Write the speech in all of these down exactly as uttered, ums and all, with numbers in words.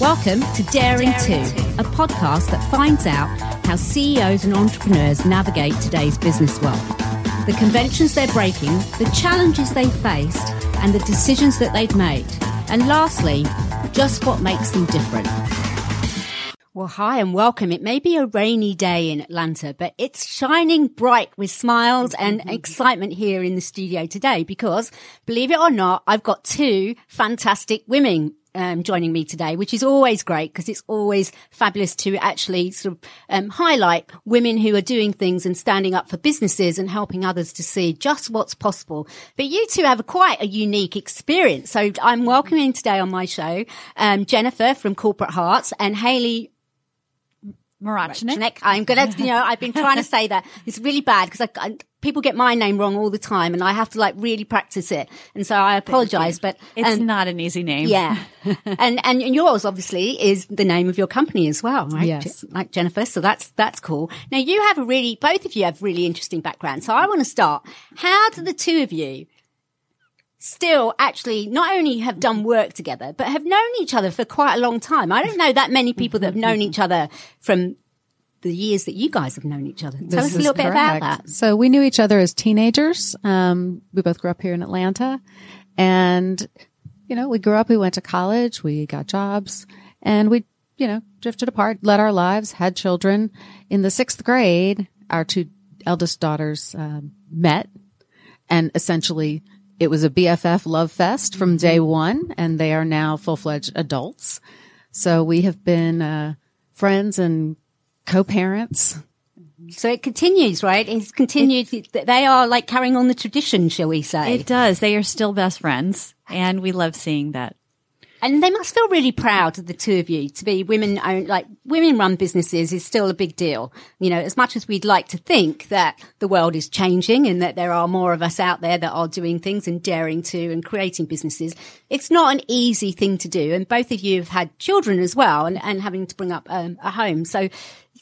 Welcome to Daring, Daring two, two, a podcast that finds out how C E Os and entrepreneurs navigate today's business world, the conventions they're breaking, the challenges they've faced, and the decisions that they've made. And lastly, just what makes them different. Well, hi and welcome. It may be a rainy day in Atlanta, but it's shining bright with smiles and excitement here in the studio today because, believe it or not, I've got two fantastic women Um, joining me today, which is always great because it's always fabulous to actually sort of um, highlight women who are doing things and standing up for businesses and helping others to see just what's possible. But you two have a, quite a unique experience. So I'm welcoming today on my show um, Jennifer from Corporate Hearts and Hayley Marachnik. I'm going to, you know, I've been trying to say that. It's really bad because I, I, people get my name wrong all the time and I have to like really practice it. And so I apologize, but um, it's not an easy name. Yeah. and, and yours obviously is the name of your company as well, right? Yes. Like Jennifer. So that's, that's cool. Now you have a really, both of you have really interesting backgrounds. So I want to start. How do the two of you still actually not only have done work together, but have known each other for quite a long time? I don't know that many people that have known each other from the years that you guys have known each other. Tell us a little bit about that. So we knew each other as teenagers. Um, we both grew up here in Atlanta and, you know, we grew up, we went to college, we got jobs and we, you know, drifted apart, led our lives, had children. In the sixth grade, our two eldest daughters um, met and essentially it was a B F F love fest from day one, and they are now full-fledged adults. So we have been uh, friends and co-parents. So it continues, right? It's continued. It, they are like carrying on the tradition, shall we say. It does. They are still best friends, and we love seeing that. And they must feel really proud of the two of you to be women owned, like women run businesses is still a big deal. You know, as much as we'd like to think that the world is changing and that there are more of us out there that are doing things and daring to and creating businesses, it's not an easy thing to do. And both of you have had children as well and, and having to bring up um, a home. So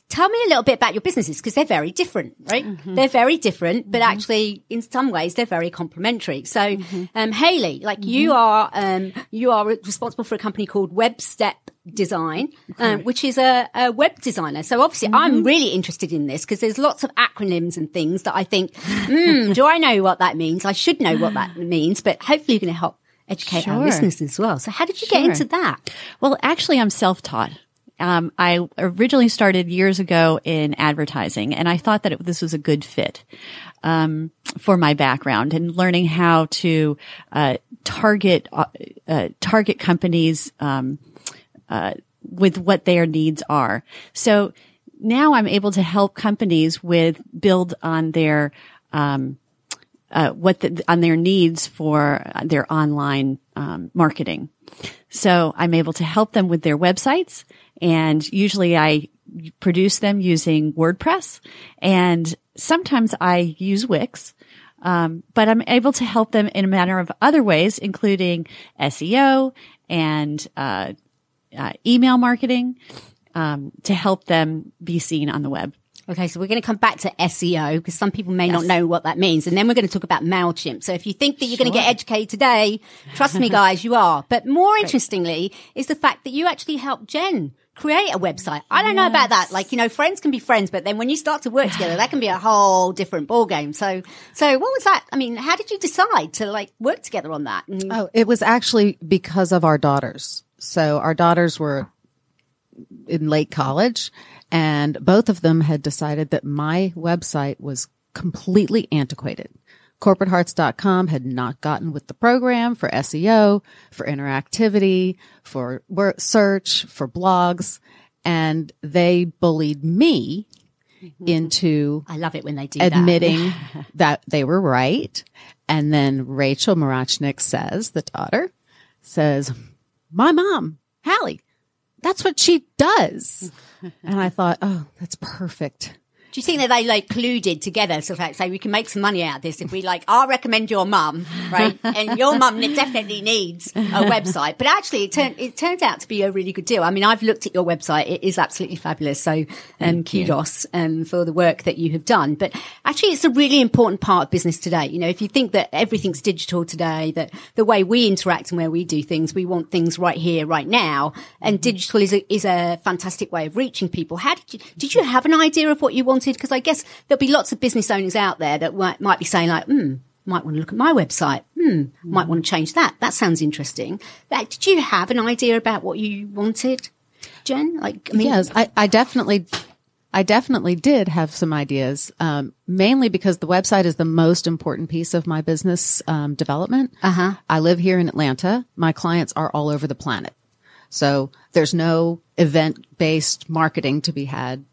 tell me a little bit about your businesses because they're very different, right? Mm-hmm. They're very different, but mm-hmm. actually in some ways they're very complementary. So, mm-hmm. um, Hayley, like mm-hmm. you are, um, you are responsible for a company called Webstep Design, um, which is a, a web designer. So obviously mm-hmm. I'm really interested in this because there's lots of acronyms and things that I think, mm, do I know what that means? I should know what that means, but hopefully you're going to help educate sure. our listeners as well. So how did you sure. get into that? Well, actually I'm self-taught. Um, I originally started years ago in advertising, and I thought that it, this was a good fit um, for my background and learning how to uh, target uh, uh, target companies um, uh, with what their needs are. So now I'm able to help companies with build on their um, uh, what the, on their needs for their online um, marketing. So I'm able to help them with their websites. And usually I produce them using WordPress and sometimes I use Wix. Um, but I'm able to help them in a manner of other ways, including S E O and, uh, uh email marketing, um, to help them be seen on the web. Okay, so we're going to come back to S E O because some people may yes. not know what that means. And then we're going to talk about MailChimp. So if you think that you're sure. going to get educated today, trust me, guys, you are. But more Great. Interestingly is the fact that you actually helped Jen create a website. I don't yes. know about that. Like, you know, friends can be friends, but then when you start to work together, that can be a whole different ball game. So, so what was that? I mean, how did you decide to like work together on that? And oh, it was actually because of our daughters. So our daughters were in late college. And both of them had decided that my website was completely antiquated. corporate hearts dot com had not gotten with the program for S E O, for interactivity, for search, for blogs. And they bullied me mm-hmm. into I love it when they do admitting that. that they were right. And then Rachel Marachnik says, the daughter, says, my mom, Hallie, that's what she does. And I thought, oh, that's perfect. Do you think that they like colluded together, sort of like say we can make some money out of this if we like? I recommend your mum, right? And your mum definitely needs a website. But actually, it turned it turned out to be a really good deal. I mean, I've looked at your website; it is absolutely fabulous. So, um, kudos um, for the work that you have done. But actually, it's a really important part of business today. You know, if you think that everything's digital today, that the way we interact and where we do things, we want things right here, right now, and digital is a, is a fantastic way of reaching people. How did you did you have an idea of what you wanted? Because I guess there'll be lots of business owners out there that might, might be saying like, hmm, might want to look at my website. Hmm, might want to change that. That sounds interesting. Like, did you have an idea about what you wanted, Jen? Like, I mean, yes, I, I definitely, I definitely did have some ideas, um, mainly because the website is the most important piece of my business um, development. Uh-huh. I live here in Atlanta. My clients are all over the planet. So there's no event-based marketing to be had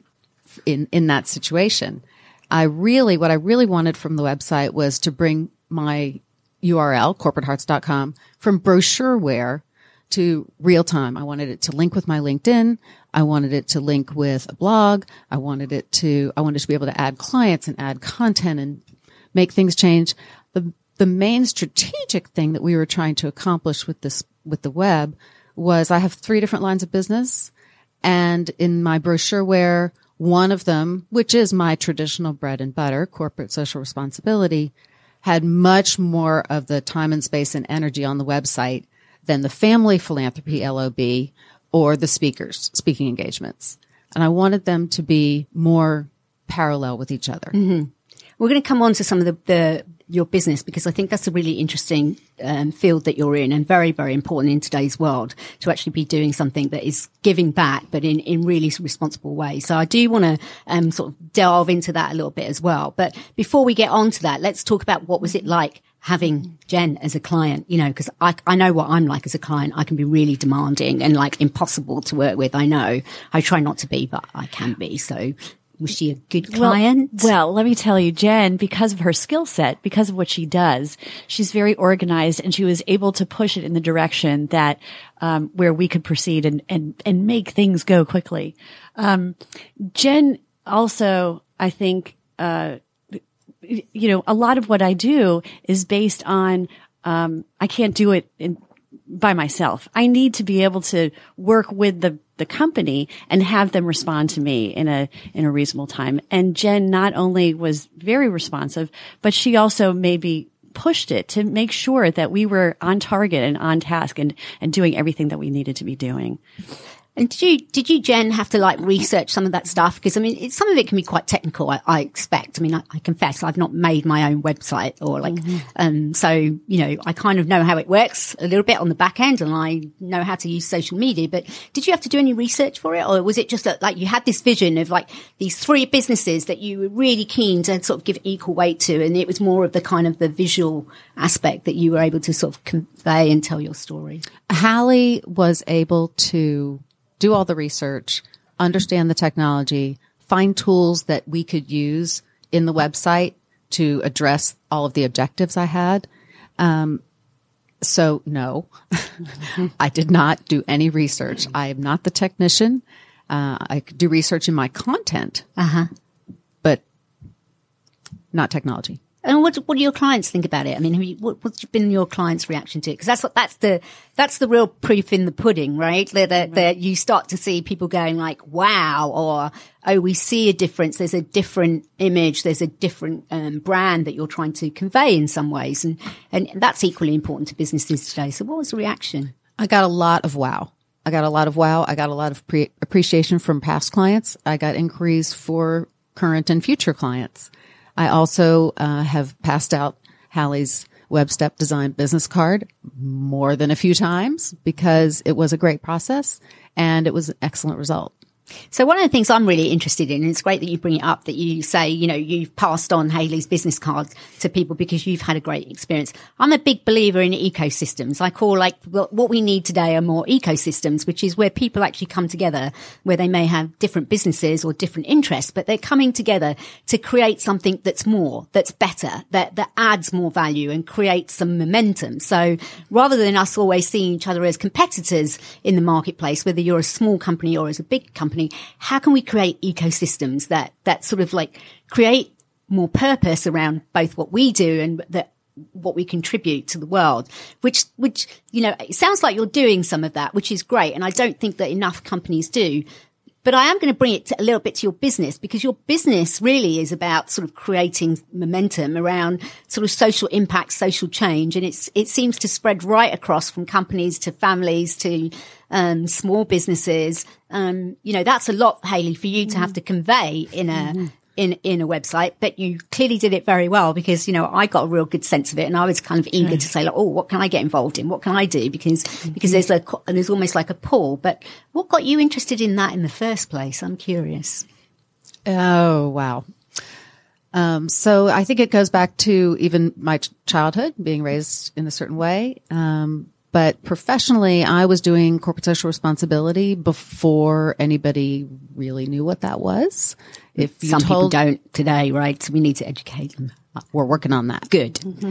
in, in that situation. I really, what I really wanted from the website was to bring my U R L, corporate hearts dot com, from brochureware to real time. I wanted it to link with my LinkedIn. I wanted it to link with a blog. I wanted it to, I wanted to be able to add clients and add content and make things change. The, the main strategic thing that we were trying to accomplish with this, with the web was I have three different lines of business, and in my brochureware, one of them, which is my traditional bread and butter, corporate social responsibility, had much more of the time and space and energy on the website than the family philanthropy L O B or the speakers, speaking engagements. And I wanted them to be more parallel with each other. Mm-hmm. We're going to come on to some of the, the your business, because I think that's a really interesting um, field that you're in, and very, very important in today's world to actually be doing something that is giving back, but in, in really responsible ways. So I do want to um, sort of delve into that a little bit as well. But before we get on to that, let's talk about what was it like having Jen as a client, you know, because I, I know what I'm like as a client. I can be really demanding and like impossible to work with. I know I try not to be, but I can be. So was she a good client? Well, well, let me tell you, Jen, because of her skill set, because of what she does, she's very organized, and she was able to push it in the direction that um where we could proceed and and and make things go quickly. Um Jen also, I think, uh you know, a lot of what I do is based on um I can't do it in, by myself. I need to be able to work with the the company and have them respond to me in a in a reasonable time. And Jen not only was very responsive, but she also maybe pushed it to make sure that we were on target and on task and and doing everything that we needed to be doing. And did you, did you, Jen, have to like research some of that stuff? Because I mean, it, some of it can be quite technical, I, I expect. I mean, I, I confess I've not made my own website or like, mm-hmm. um, so, you know, I kind of know how it works a little bit on the back end, and I know how to use social media. But did you have to do any research for it? Or was it just that, like, you had this vision of like these three businesses that you were really keen to sort of give equal weight to? And it was more of the kind of the visual aspect that you were able to sort of convey and tell your story. Hallie was able to do all the research, understand the technology, find tools that we could use in the website to address all of the objectives I had. Um, so no, I did not do any research. I am not the technician. Uh, I do research in my content, uh-huh. but not technology. And what, what do your clients think about it? I mean, have you, what, what's been your clients' reaction to it? Because that's what, that's the, that's the real proof in the pudding, right? That, that, that you start to see people going like, wow, or, oh, we see a difference. There's a different image. There's a different, um, brand that you're trying to convey in some ways. And, and that's equally important to businesses today. So what was the reaction? I got a lot of wow. I got a lot of wow. I got a lot of pre- appreciation from past clients. I got inquiries for current and future clients. I also uh, have passed out Hallie's Web Step Design business card more than a few times because it was a great process and it was an excellent result. So one of the things I'm really interested in, and it's great that you bring it up, that you say, you know, you've passed on Haley's business card to people because you've had a great experience. I'm a big believer in ecosystems. I call like what we need today are more ecosystems, which is where people actually come together, where they may have different businesses or different interests, but they're coming together to create something that's more, that's better, that, that adds more value and creates some momentum. So rather than us always seeing each other as competitors in the marketplace, whether you're a small company or as a big company, company, how can we create ecosystems that, that sort of like create more purpose around both what we do and that what we contribute to the world, which, which, you know, it sounds like you're doing some of that, which is great. And I don't think that enough companies do, but I am going to bring it to, a little bit to your business, because your business really is about sort of creating momentum around sort of social impact, social change. And it's, it seems to spread right across from companies to families to, um, small businesses. Um, you know, that's a lot, Hayley, for you to have to convey in a, mm-hmm. in in a website, but you clearly did it very well, because, you know, I got a real good sense of it, and I was kind of eager yeah. to say, like, oh, what can I get involved in? What can I do? Because mm-hmm. because there's a and there's almost like a pull. But what got you interested in that in the first place? I'm curious. Oh, wow. Um, so I think it goes back to even my childhood, being raised in a certain way. Um, but professionally, I was doing corporate social responsibility before anybody really knew what that was. If you Some told, people don't today, right? So we need to educate them. We're working on that. Good. Mm-hmm.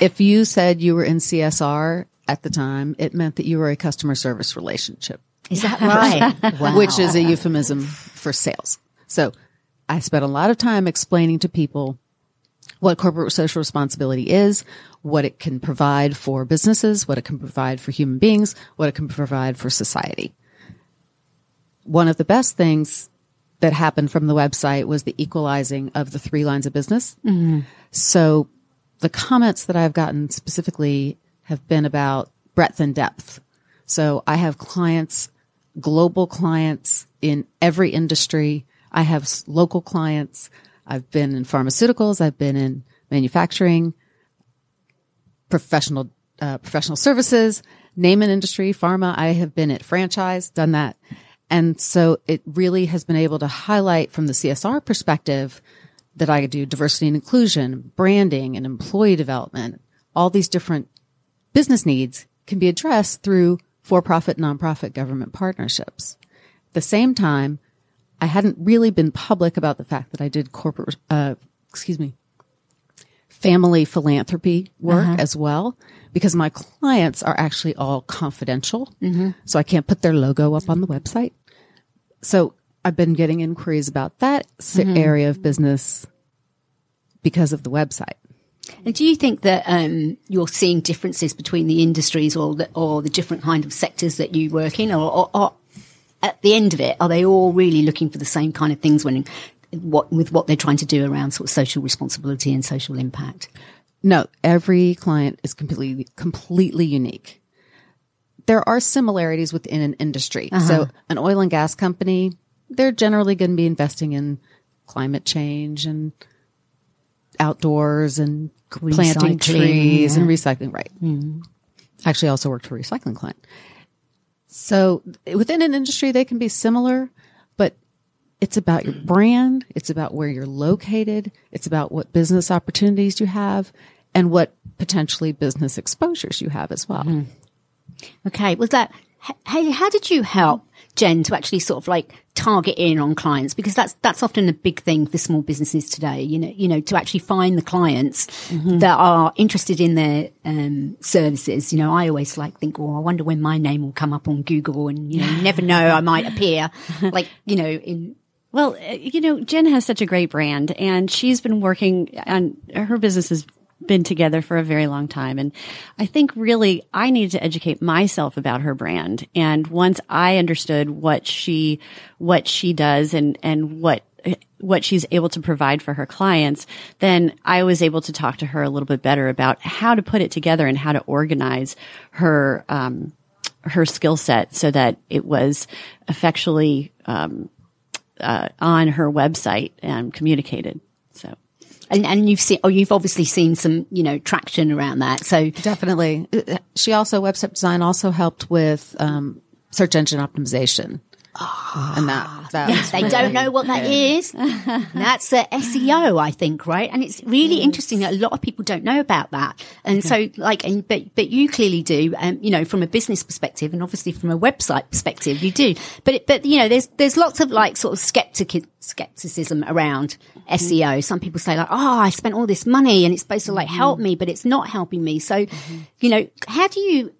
If you said you were in C S R at the time, it meant that you were a customer service relationship. Is that right? Wow. Which is a euphemism for sales. So I spent a lot of time explaining to people what corporate social responsibility is, what it can provide for businesses, what it can provide for human beings, what it can provide for society. One of the best things that happened from the website was the equalizing of the three lines of business. Mm-hmm. So the comments that I've gotten specifically have been about breadth and depth. So I have clients, global clients in every industry. I have local clients. I've been in pharmaceuticals. I've been in manufacturing, professional, uh, professional services, name an industry, pharma. I have been at franchise, done that. And so it really has been able to highlight from the C S R perspective that I do diversity and inclusion, branding and employee development. All these different business needs can be addressed through for-profit, nonprofit government partnerships. At the same time, I hadn't really been public about the fact that I did corporate, uh, excuse me, family philanthropy work uh-huh. as well, because my clients are actually all confidential. Mm-hmm. So I can't put their logo up on the website. So I've been getting inquiries about that mm-hmm. area of business because of the website. And do you think that um, you're seeing differences between the industries or the, or the different kind of sectors that you work in, or, or, or at the end of it, are they all really looking for the same kind of things when what with what they're trying to do around sort of social responsibility and social impact? No, every client is completely completely unique. There are similarities within an industry. Uh-huh. So an oil and gas company, they're generally going to be investing in climate change and outdoors and recycling, planting trees yeah. and recycling, right? Mm. Actually, I also worked for a recycling client. So within an industry, they can be similar, but it's about your brand. It's about where you're located. It's about what business opportunities you have and what potentially business exposures you have as well. Mm-hmm. Okay. Was that, Hayley, how did you help Jen to actually sort of like target in on clients? Because that's, that's often a big thing for small businesses today, you know, you know, to actually find the clients mm-hmm. that are interested in their, um, services. You know, I always like think, well, I wonder when my name will come up on Google, and, you know, you never know, I might appear like, you know, in. Well, you know, Jen has such a great brand, and she's been working on her business is been together for a very long time. And I think really I needed to educate myself about her brand. And once I understood what she, what she does and, and what, what she's able to provide for her clients, then I was able to talk to her a little bit better about how to put it together and how to organize her, um, her skill set so that it was effectually, um, uh, on her website and communicated. So. And, and you've seen, or you've obviously seen some, you know, traction around that. So definitely. She also, website design also helped with, um, search engine optimization. Oh, and that, that yeah, they really don't know what that is. That's uh, S E O, I think, right? And it's really yes. interesting that a lot of people don't know about that. And okay. so, like, and, but but you clearly do, um, you know, from a business perspective, and obviously from a website perspective, you do. But it, but you know, there's there's lots of like sort of skeptic skepticism around mm-hmm. S E O. Some people say like, oh, I spent all this money and it's supposed to like help mm-hmm. me, but it's not helping me. So, mm-hmm. you know, how do you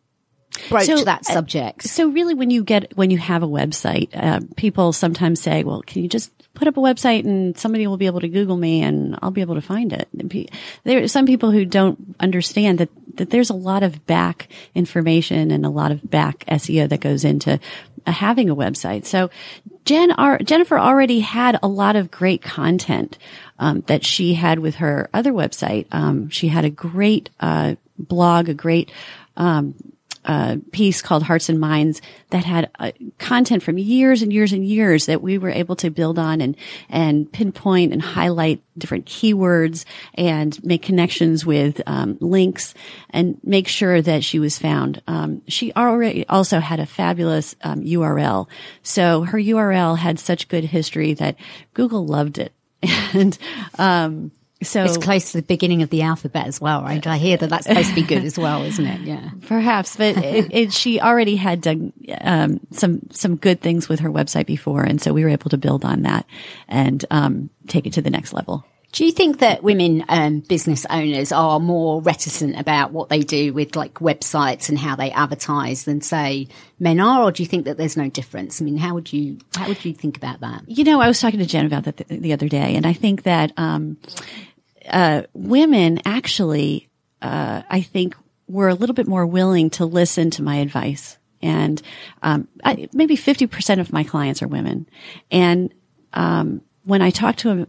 broach so, that subject. Uh, so really when you get, when you have a website, uh, people sometimes say, well, can you just put up a website and somebody will be able to Google me and I'll be able to find it. There are some people who don't understand that, that there's a lot of back information and a lot of back S E O that goes into uh, having a website. So Jen, are, Jennifer already had a lot of great content, um, that she had with her other website. Um, she had a great, uh, blog, a great, um, uh piece called Hearts and Minds that had uh, content from years and years and years that we were able to build on and and pinpoint and highlight different keywords and make connections with um links and make sure that she was found. Um she already also had a fabulous um U R L. So her U R L had such good history that Google loved it. and um So it's close to the beginning of the alphabet as well, right? I hear that that's supposed to be good as well, isn't it? Yeah, perhaps. But it, it, she already had done um, some some good things with her website before, and so we were able to build on that and um, take it to the next level. Do you think that women um, business owners are more reticent about what they do with like websites and how they advertise than say men are, or do you think that there's no difference? I mean, how would you how would you think about that? You know, I was talking to Jen about that the, the other day, and I think that um, uh, women actually, uh, I think, were a little bit more willing to listen to my advice, and um, I, maybe fifty percent of my clients are women, and um, when I talk to them.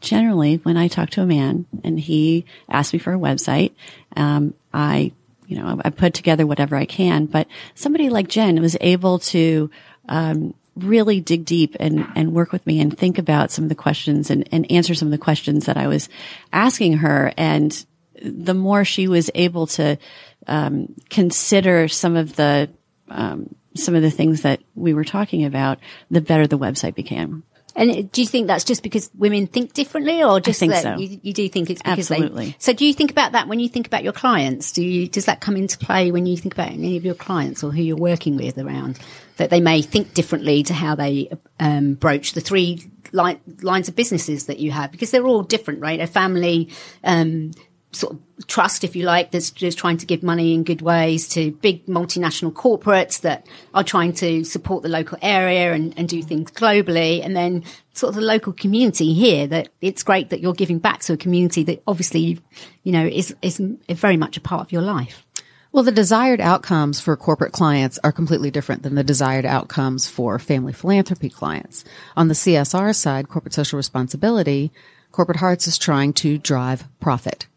Generally, when I talk to a man and he asks me for a website, um, I, you know, I put together whatever I can. But somebody like Jen was able to um, really dig deep and, and work with me and think about some of the questions and, and answer some of the questions that I was asking her. And the more she was able to um, consider some of the um, some of the things that we were talking about, the better the website became. And do you think that's just because women think differently, or just I think that so. you, you do think it's because Absolutely. they? So do you think about that when you think about your clients? Do you, does that come into play when you think about any of your clients or who you're working with around that they may think differently to how they um, broach the three li- lines of businesses that you have, because they're all different, right? A family, um, sort of trust, if you like, that's just trying to give money in good ways to big multinational corporates that are trying to support the local area and, and do things globally. And then sort of the local community here, that it's great that you're giving back to a community that obviously, you know, is, is very much a part of your life. Well, the desired outcomes for corporate clients are completely different than the desired outcomes for family philanthropy clients. On the C S R side, corporate social responsibility, Corporate Hearts is trying to drive profit,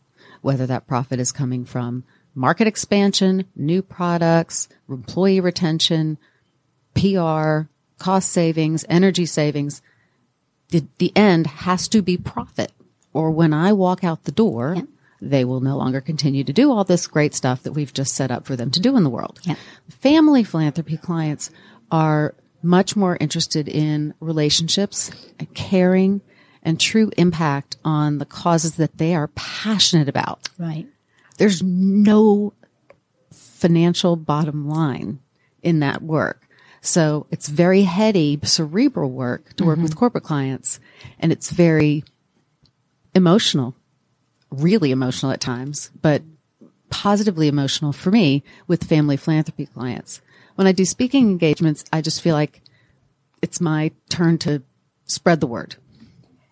whether that profit is coming from market expansion, new products, employee retention, P R, cost savings, energy savings. The, the end has to be profit. Or when I walk out the door, yeah. they will no longer continue to do all this great stuff that we've just set up for them to do in the world. Yeah. Family philanthropy clients are much more interested in relationships and caring and true impact on the causes that they are passionate about. Right. There's no financial bottom line in that work. So it's very heady, cerebral work to work mm-hmm. with corporate clients. And it's very emotional, really emotional at times, but positively emotional for me with family philanthropy clients. When I do speaking engagements, I just feel like it's my turn to spread the word.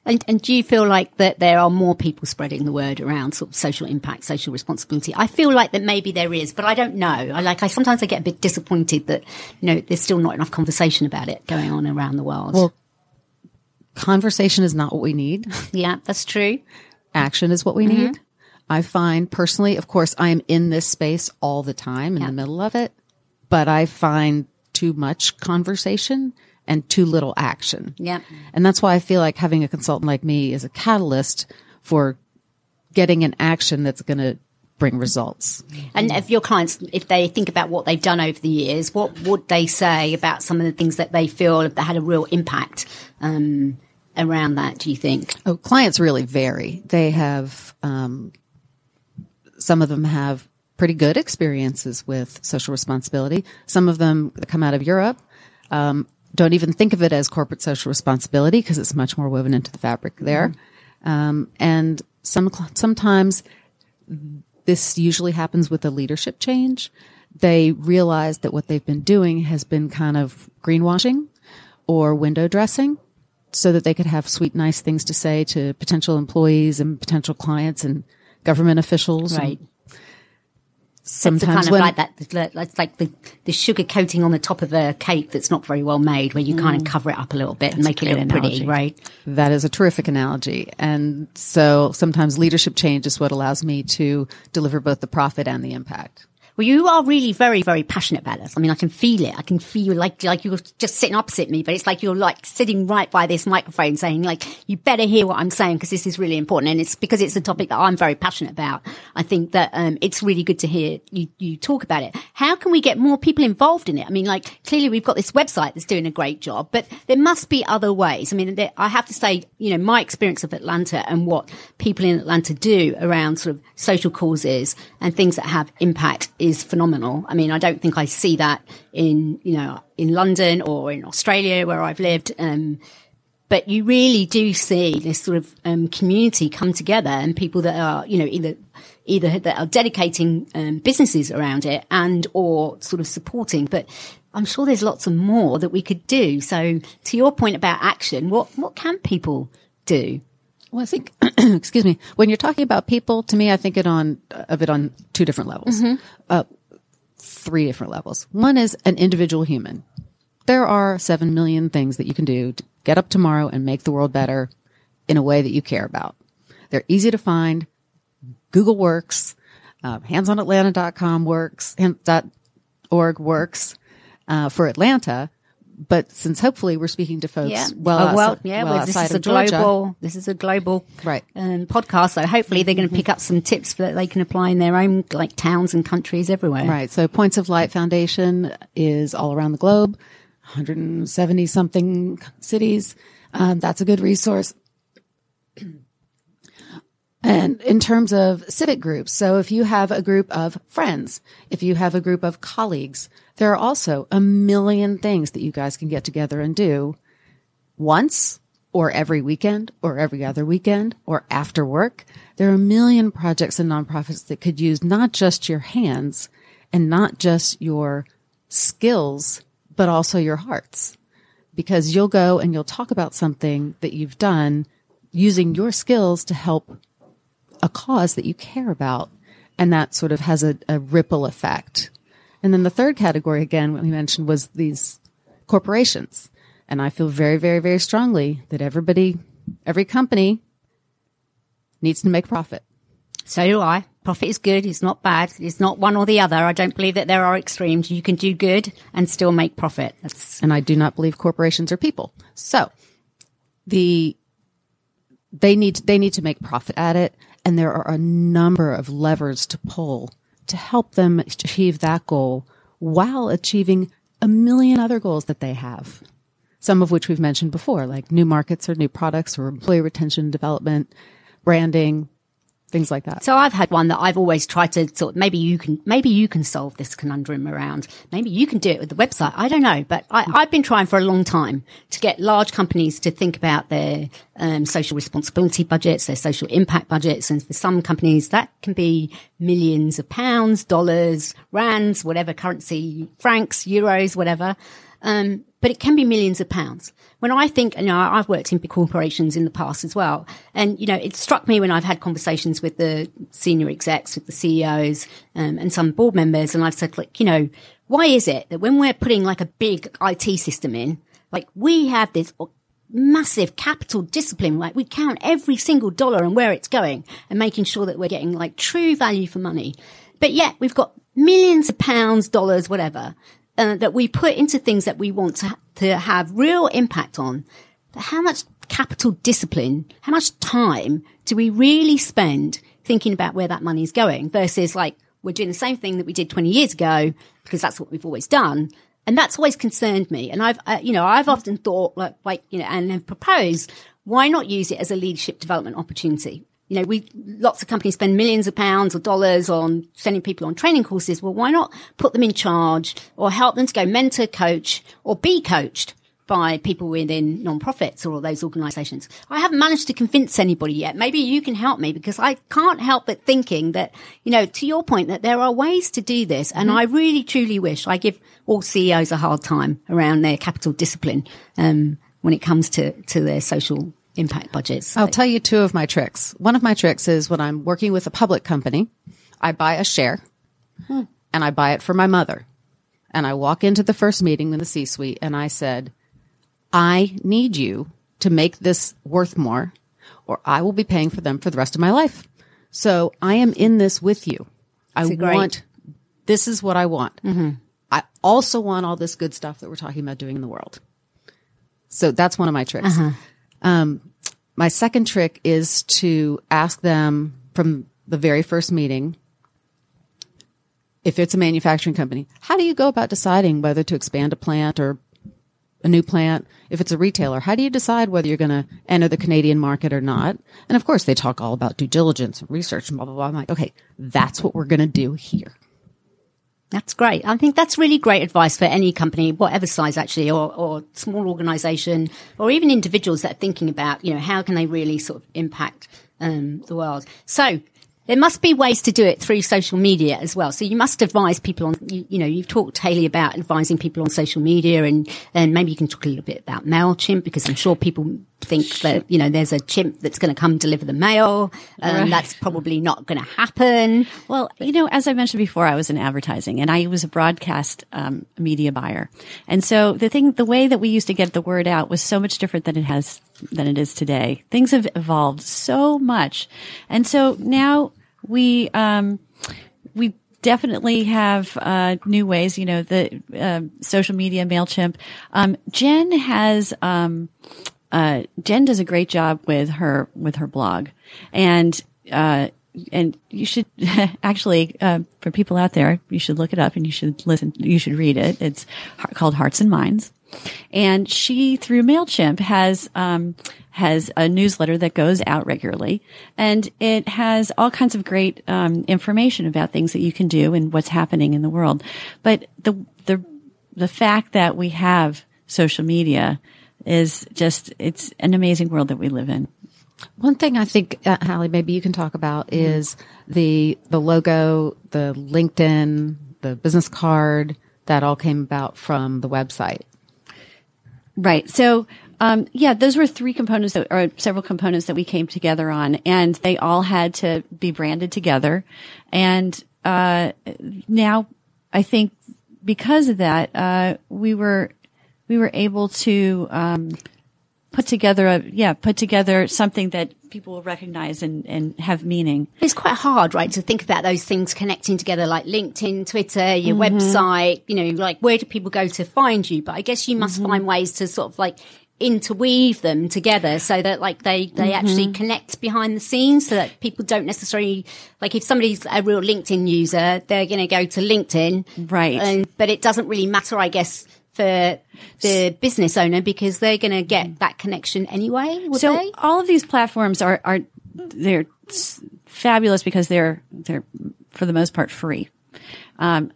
And, and do you feel like that there are more people spreading the word around sort of social impact, social responsibility? I feel like that maybe there is, but I don't know. I like, I sometimes I get a bit disappointed that, you know, there's still not enough conversation about it going on around the world. Well, conversation is not what we need. Yeah, that's true. Action is what we mm-hmm. need. I find personally, of course, I am in this space all the time in yeah. the middle of it, but I find too much conversation and too little action. Yeah. And that's why I feel like having a consultant like me is a catalyst for getting an action that's going to bring results. And if your clients, if they think about what they've done over the years, what would they say about some of the things that they feel that had a real impact um, around that, do you think? Oh, clients really vary. They have, um, some of them have pretty good experiences with social responsibility. Some of them that come out of Europe, um, don't even think of it as corporate social responsibility because it's much more woven into the fabric there. Mm-hmm. Um, and some sometimes this usually happens with a leadership change. they realize that what they've been doing has been kind of greenwashing or window dressing so that they could have sweet, nice things to say to potential employees and potential clients and government officials. Right. Sometimes it's kind of when, like that. It's like the, the sugar coating on the top of a cake that's not very well made, where you mm, kind of cover it up a little bit and make it look pretty, right? That is a terrific analogy. And so sometimes leadership change is what allows me to deliver both the profit and the impact. Well, you are really very, very passionate about this. I mean, I can feel it. I can feel like like you're just sitting opposite me, but it's like you're like sitting right by this microphone saying, like, you better hear what I'm saying because this is really important. And it's because it's a topic that I'm very passionate about. I think that um it's really good to hear you, you talk about it. How can we get more people involved in it? I mean, like, clearly we've got this website that's doing a great job, but there must be other ways. I mean, there, I have to say, you know, my experience of Atlanta and what people in Atlanta do around sort of social causes and things that have impact is phenomenal. I mean, I don't think I see that in, you know, in London or in Australia where I've lived. Um, but you really do see this sort of um, community come together and people that are, you know, either either that are dedicating um, businesses around it and or sort of supporting. But I'm sure there's lots of more that we could do. So to your point about action, what, what can people do? Well, I think, excuse me, when you're talking about people, to me, I think it on, of it on two different levels, mm-hmm. uh, three different levels. One is an individual human. There are seven million things that you can do to get up tomorrow and make the world better in a way that you care about. They're easy to find. Google works. Uh, hands on atlanta dot com works. hands dot org works uh, for Atlanta. But since hopefully we're speaking to folks, yeah. well, oh, well, outside, yeah, well, well, this is a Georgia. global, this is a global, right. um, podcast. So hopefully they're going to pick up some tips that they can apply in their own like towns and countries everywhere. Right. So Points of Light Foundation is all around the globe, one hundred seventy something cities. Um, that's a good resource. And in terms of civic groups, so if you have a group of friends, if you have a group of colleagues, there are also a million things that you guys can get together and do once or every weekend or every other weekend or after work. There are a million projects and nonprofits that could use not just your hands and not just your skills, but also your hearts, because you'll go and you'll talk about something that you've done using your skills to help a cause that you care about, and that sort of has a, a ripple effect. And then the third category, again, what we mentioned was these corporations. And I feel very, very, very strongly that everybody, every company needs to make profit. So do I. Profit is good. It's not bad. It's not one or the other. I don't believe that there are extremes. You can do good and still make profit. That's... And I do not believe corporations are people. So the they need they need to make profit at it. And there are a number of levers to pull to help them achieve that goal while achieving a million other goals that they have, some of which we've mentioned before, like new markets or new products or employee retention, development, branding, things like that. So I've had one that I've always tried to sort of, maybe you can, maybe you can solve this conundrum around, maybe you can do it with the website. I don't know, but I, I've been trying for a long time to get large companies to think about their um, social responsibility budgets, their social impact budgets. And for some companies that can be millions of pounds, dollars, rands, whatever currency, francs, euros, whatever. Um, but it can be millions of pounds. When I think, you know, I've worked in big corporations in the past as well. And, you know, it struck me when I've had conversations with the senior execs, with the C E Os, um, and some board members. And I've said, like, you know, why is it that when we're putting like a big I T system in, like we have this massive capital discipline, like we count every single dollar and where it's going and making sure that we're getting like true value for money. But yet we've got millions of pounds, dollars, whatever, Uh, that we put into things that we want to, ha- to have real impact on. But how much capital discipline, how much time do we really spend thinking about where that money is going versus like we're doing the same thing that we did twenty years ago because that's what we've always done. And that's always concerned me. And I've, uh, you know, I've often thought like, like, you know, and have proposed, why not use it as a leadership development opportunity? You know, we, lots of companies spend millions of pounds or dollars on sending people on training courses. Well, why not put them in charge or help them to go mentor, coach, or be coached? by people within non-profits or all those organisations. I haven't managed to convince anybody yet. Maybe you can help me, because I can't help but thinking that, you know, to your point, that there are ways to do this. And mm-hmm. I really, truly wish, I give all C E Os a hard time around their capital discipline um, when it comes to, to their social impact budgets. So. I'll tell you two of my tricks. One of my tricks is when I'm working with a public company, I buy a share hmm. and I buy it for my mother. And I walk into the first meeting with the C-suite and I said, I need you to make this worth more, or I will be paying for them for the rest of my life. So I am in this with you. I want, this is what I want. Mm-hmm. I also want all this good stuff that we're talking about doing in the world. So that's one of my tricks. Uh-huh. Um, my second trick is to ask them from the very first meeting, if it's a manufacturing company, how do you go about deciding whether to expand a plant or a new plant? If it's a retailer, how do you decide whether you're going to enter the Canadian market or not? And of course, they talk all about due diligence and research and blah, blah, blah. I'm like, okay, that's what we're going to do here. That's great. I think that's really great advice for any company, whatever size actually, or, or small organization, or even individuals that are thinking about, you know, how can they really sort of impact um, the world? So there must be ways to do it through social media as well. So you must advise people on, you, you know, you've talked, Hayley, about advising people on social media, and, and maybe you can talk a little bit about MailChimp, because I'm sure people think that, you know, there's a chimp that's going to come deliver the mail, and right. that's probably not going to happen. Well, you know, as I mentioned before, I was in advertising and I was a broadcast um, media buyer. And so the thing, the way that we used to get the word out was so much different than it has than it is today. Things have evolved so much. And so now we, um, we definitely have, uh, new ways, you know, the, uh, social media, MailChimp. Um, Jen has, um, uh, Jen does a great job with her, with her blog. And, uh, and you should actually, uh, for people out there, you should look it up and you should listen, you should read it. It's called Hearts and Minds. And she, through MailChimp, has um has a newsletter that goes out regularly, and it has all kinds of great um information about things that you can do and what's happening in the world. But the the the fact that we have social media is just, it's an amazing world that we live in. One thing I think, uh, Hallie, maybe you can talk about mm-hmm. is the the logo, the LinkedIn, the business card, that all came about from the website. Right. So, um, yeah, those were three components that, or several components that we came together on, and they all had to be branded together. And, uh, now I think because of that, uh, we were, we were able to, um, put together a, yeah, put together something that people will recognize and, and have meaning. It's quite hard, right, to think about those things connecting together, like LinkedIn, Twitter, your mm-hmm. website, you know, like where do people go to find you? But I guess you must mm-hmm. find ways to sort of like interweave them together so that like they, they mm-hmm. actually connect behind the scenes, so that people don't necessarily, like if somebody's a real LinkedIn user, they're going to go to LinkedIn. Right. And, but it doesn't really matter, I guess, for the business owner, because they're going to get that connection anyway. So they? All of these platforms are, are, they're fabulous because they're, they're for the most part free. Um,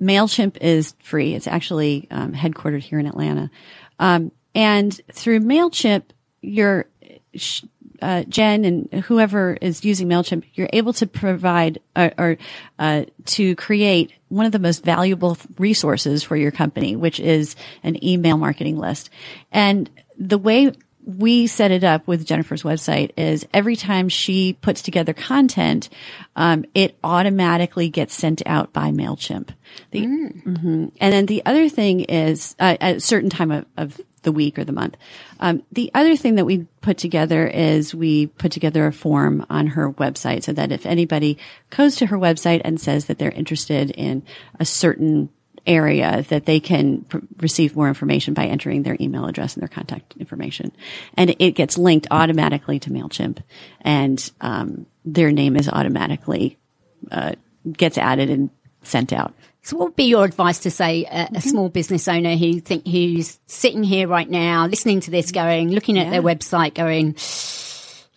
MailChimp is free. It's actually, um, headquartered here in Atlanta. Um, and through MailChimp, you're, uh, Jen and whoever is using MailChimp, you're able to provide uh, or, uh, to create one of the most valuable resources for your company, which is an email marketing list. And the way we set it up with Jennifer's website is every time she puts together content, um, it automatically gets sent out by MailChimp. The, mm. mm-hmm. And then the other thing is uh, at a certain time of, of the week or the month. Um, the other thing that we put together is we put together a form on her website so that if anybody goes to her website and says that they're interested in a certain area, that they can pr- receive more information by entering their email address and their contact information. And it gets linked automatically to MailChimp, and um, their name is automatically uh, gets added and sent out. So what would be your advice to, say, a, a small business owner who think who's sitting here right now, listening to this, going, looking at yeah. their website, going,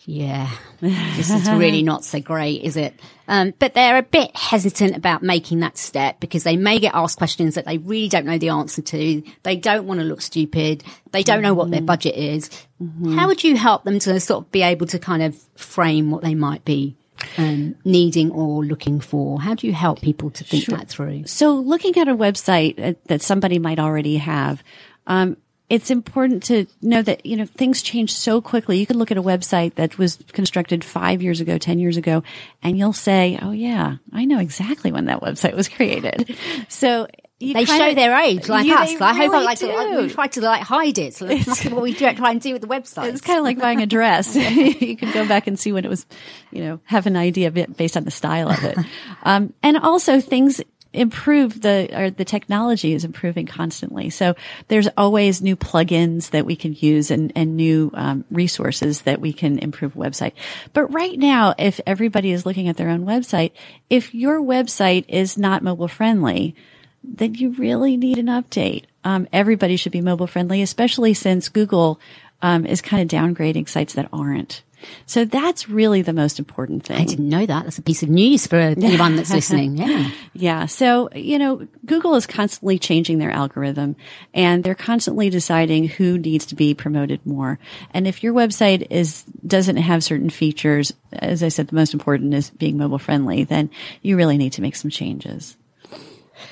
Yeah, this is really not so great, is it? Um, but they're a bit hesitant about making that step because they may get asked questions that they really don't know the answer to. They don't want to look stupid. They don't know what their budget is. Mm-hmm. How would you help them to sort of be able to kind of frame what they might be um, needing or looking for? How do you help people to think sure. that through? So looking at a website that somebody might already have, um, it's important to know that, you know, things change so quickly. You could look at a website that was constructed five years ago, ten years ago, and you'll say, oh, yeah, I know exactly when that website was created. So you they kinda, show their age, like you, us. Like, really I hope I like, to, like we try to like hide it. So that's it's, what we do, try and do with the website. It's kind of like buying a dress. You can go back and see when it was, you know, have an idea based on the style of it. Um, and also things improve the or the technology is improving constantly. So there's always new plugins that we can use and, and new um, resources that we can improve website. But right now, if everybody is looking at their own website, if your website is not mobile friendly, then you really need an update. Um, everybody should be mobile friendly, especially since Google um, is kind of downgrading sites that aren't. So that's really the most important thing. I didn't know that. That's a piece of news for anyone that's listening. Yeah. Yeah. So, you know, Google is constantly changing their algorithm and they're constantly deciding who needs to be promoted more. And if your website is, doesn't have certain features, as I said, the most important is being mobile friendly, then you really need to make some changes.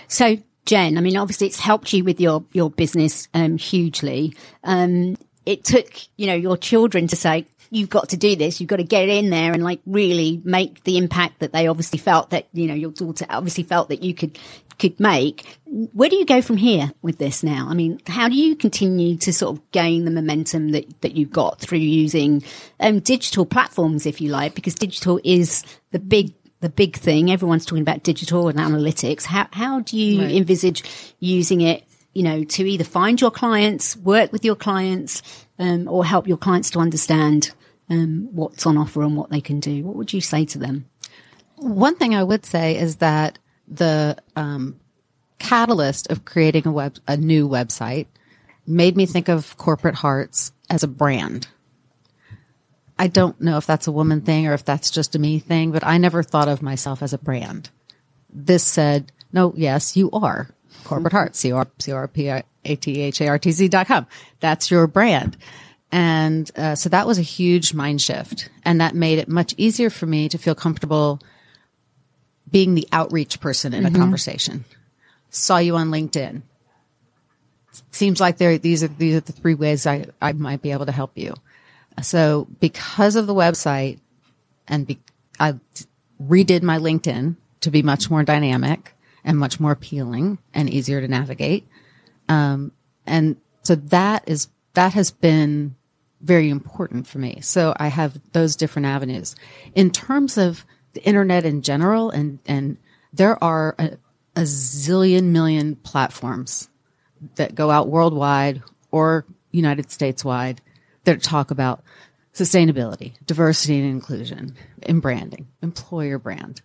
So, Jen, I mean, obviously it's helped you with your, your business, um, hugely. Um, it took, you know, your children to say, you've got to do this. You've got to get in there and like really make the impact that they obviously felt that, you know, your daughter obviously felt that you could, could make. Where do you go from here with this now? I mean, how do you continue to sort of gain the momentum that, that you've got through using um, digital platforms, if you like, because digital is the big, the big thing. Everyone's talking about digital and analytics. How, how do you right. envisage using it, you know, to either find your clients, work with your clients, um, or help your clients to understand Um, what's on offer and what they can do? What would you say to them? One thing I would say is that the um, catalyst of creating a web, a new website made me think of Corporate Hearts as a brand. I don't know if that's a woman thing or if that's just a me thing, but I never thought of myself as a brand. This said, no, yes, you are. Corporate Hearts, C O R P A T H A R T Z dot com. That's your brand. And uh, so that was a huge mind shift, and that made it much easier for me to feel comfortable being the outreach person in mm-hmm. a conversation. Saw you on LinkedIn. Seems like there these are these are the three ways I, I might be able to help you. So because of the website, and be, I redid my LinkedIn to be much more dynamic and much more appealing and easier to navigate. Um, and so that is that has been very important for me. So I have those different avenues. In terms of the internet in general, and, and there are a, a zillion million platforms that go out worldwide or United States wide that talk about sustainability, diversity and inclusion, in branding, employer brand,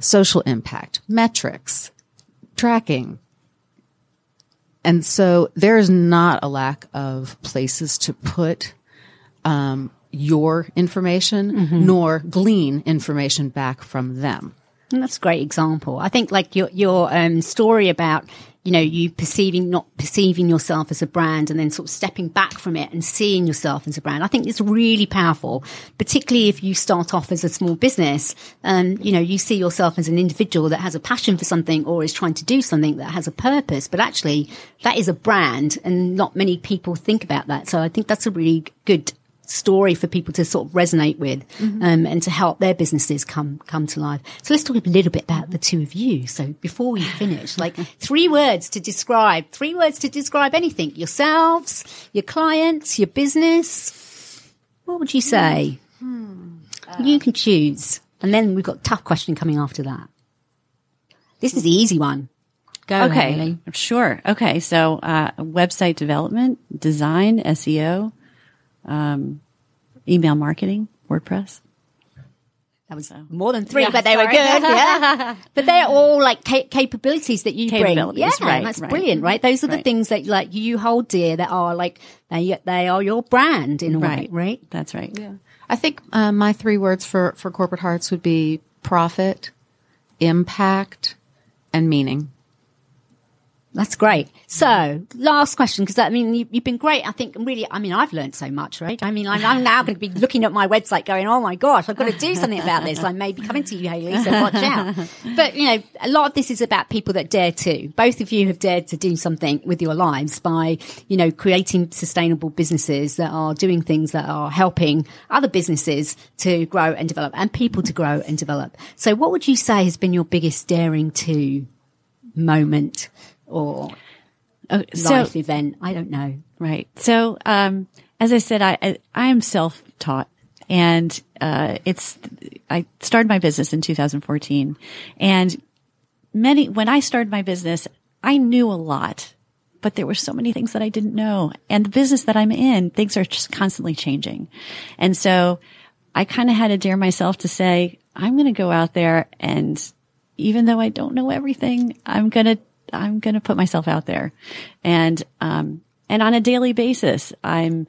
social impact, metrics, tracking. And so there is not a lack of places to put um, your information, mm-hmm. nor glean information back from them. And that's a great example. I think like your your um, story about, you know, you perceiving not perceiving yourself as a brand and then sort of stepping back from it and seeing yourself as a brand. I think it's really powerful, particularly if you start off as a small business and, you know, you see yourself as an individual that has a passion for something or is trying to do something that has a purpose. But actually, that is a brand and not many people think about that. So I think that's a really good story for people to sort of resonate with mm-hmm. um, and to help their businesses come come to life. So let's talk a little bit about the two of you. So before we finish, like three words to describe, three words to describe anything, yourselves, your clients, your business. What would you say? Hmm. Uh, you can choose. And then we've got a tough question coming after that. This is the easy one. Go okay. ahead. Okay, sure. Okay, so uh, website development, design, S E O, Um, email marketing, WordPress. That was more than three, yeah, but they sorry. were good. Yeah. But they're all like ca- capabilities that you capabilities, bring. Yeah, right, that's right. brilliant, right? Those are right. the things that like you hold dear that are like, they, they are your brand in a right. way, right? That's right. Yeah. I think uh, my three words for, for Corporate Hearts would be profit, impact, and meaning. That's great. So, last question, because I mean, you, you've been great. I think really, I mean, I've learned so much, right? I mean, I'm, I'm now going to be looking at my website going, oh my gosh, I've got to do something about this. I may be coming to you, Hayley, so watch out. But, you know, a lot of this is about people that dare to. Both of you have dared to do something with your lives by, you know, creating sustainable businesses that are doing things that are helping other businesses to grow and develop and people to grow and develop. So what would you say has been your biggest daring to moment? Or a so, life event. I don't know. Right. So, um, as I said, I, I, I am self-taught, and, uh, it's, I started my business in two thousand fourteen, and many, when I started my business, I knew a lot, but there were so many things that I didn't know. And the business that I'm in, things are just constantly changing. And so I kind of had to dare myself to say, I'm going to go out there, and even though I don't know everything, I'm going to I'm going to put myself out there. And, um, and on a daily basis, I'm,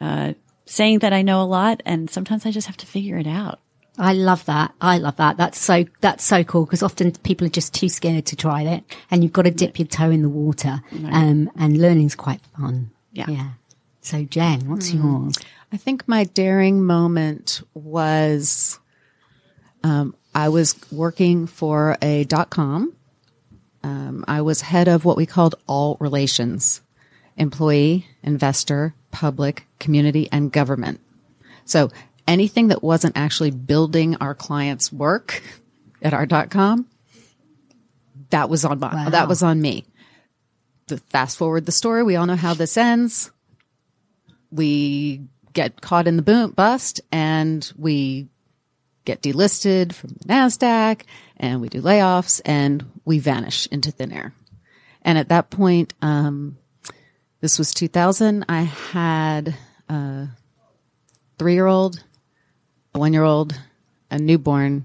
uh, saying that I know a lot, and sometimes I just have to figure it out. I love that. I love that. That's so, that's so cool, because often people are just too scared to try it, and you've got to dip your toe in the water. Right. Um, and learning's quite fun. Yeah. Yeah. So Jen, what's mm. yours? I think my daring moment was, um, I was working for a dot com. Um, I was head of what we called all relations: employee, investor, public, community, and government. So anything that wasn't actually building our clients' work at our dot com, that was on my, wow. that was on me. The fast forward the story. We all know how this ends. We get caught in the boom bust, and we get delisted from the NASDAQ, and we do layoffs, and we vanish into thin air. And at that point, um, this was two thousand, I had a three-year-old, a one-year-old, a newborn,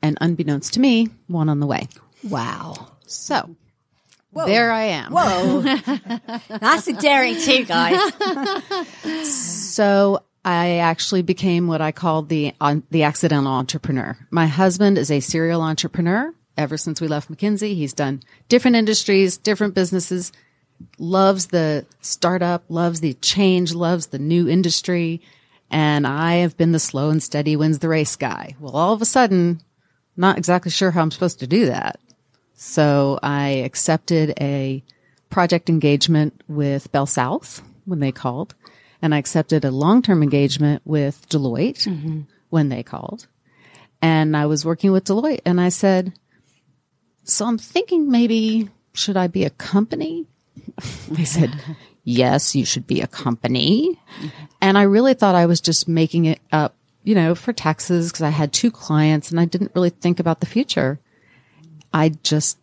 and unbeknownst to me, one on the way. Wow. So Whoa. There I am. Whoa. That's a daring too, guys. So I actually became what I called the uh, the accidental entrepreneur. My husband is a serial entrepreneur. Ever since we left McKinsey, he's done different industries, different businesses, loves the startup, loves the change, loves the new industry. And I have been the slow and steady wins the race guy. Well, all of a sudden, not exactly sure how I'm supposed to do that. So I accepted a project engagement with Bell South when they called. And I accepted a long-term engagement with Deloitte mm-hmm. when they called. And I was working with Deloitte, and I said, so I'm thinking maybe, should I be a company? They said, yes, you should be a company. And I really thought I was just making it up, you know, for taxes, because I had two clients and I didn't really think about the future. I just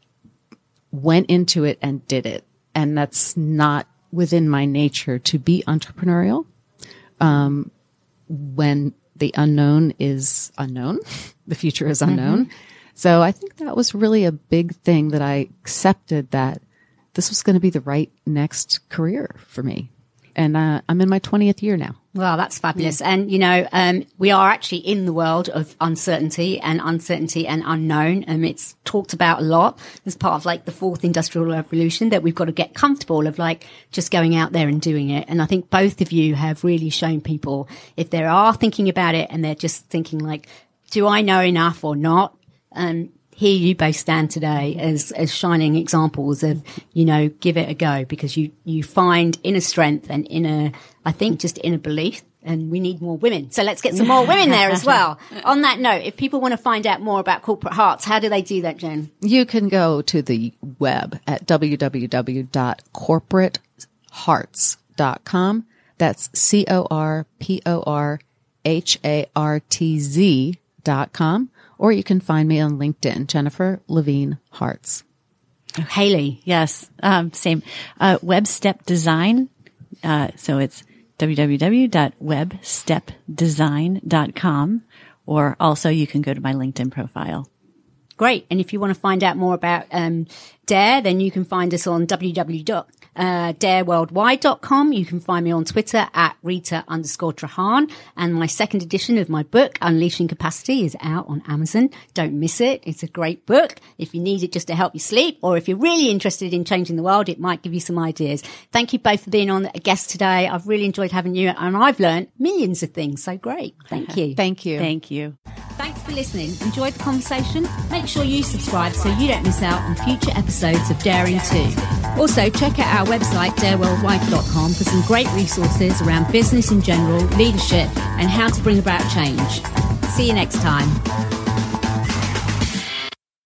went into it and did it. And that's not within my nature to be entrepreneurial um, when the unknown is unknown, the future is unknown. Mm-hmm. So I think that was really a big thing, that I accepted that this was going to be the right next career for me. And uh, I'm in my twentieth year now. Well, that's fabulous. Yeah. And, you know, um, we are actually in the world of uncertainty and uncertainty and unknown. And it's talked about a lot as part of like the fourth industrial revolution, that we've got to get comfortable of like just going out there and doing it. And I think both of you have really shown people, if they are thinking about it and they're just thinking like, do I know enough or not? Um, here you both stand today as, as shining examples of, you know, give it a go, because you, you find inner strength and inner, I think, just inner belief. And we need more women. So let's get some more women there as well. On that note, if people want to find out more about Corporate Hearts, how do they do that, Jen? You can go to the web at w w w dot corporate hearts dot com. That's C O R P O R H A R T Z dot com. Or you can find me on LinkedIn, Jennifer Levine Hearts. Hayley. Yes. Um, same. Uh, Web Step Design. Uh, so it's w w w dot web step design dot com. Or also you can go to my LinkedIn profile. Great. And if you want to find out more about um, D A R E, then you can find us on w w w dot uh, dare worldwide dot com. You can find me on Twitter at Rita underscore Trahan. And my second edition of my book, Unleashing Capacity, is out on Amazon. Don't miss it. It's a great book. If you need it just to help you sleep, or if you're really interested in changing the world, it might give you some ideas. Thank you both for being on a guest today. I've really enjoyed having you, and I've learned millions of things. So great. Thank you. Thank you. Thank you. Thanks for listening. Enjoyed the conversation? Make sure you subscribe so you don't miss out on future episodes of Daring two. Also, check out our website, dare worldwide dot com, for some great resources around business in general, leadership, and how to bring about change. See you next time.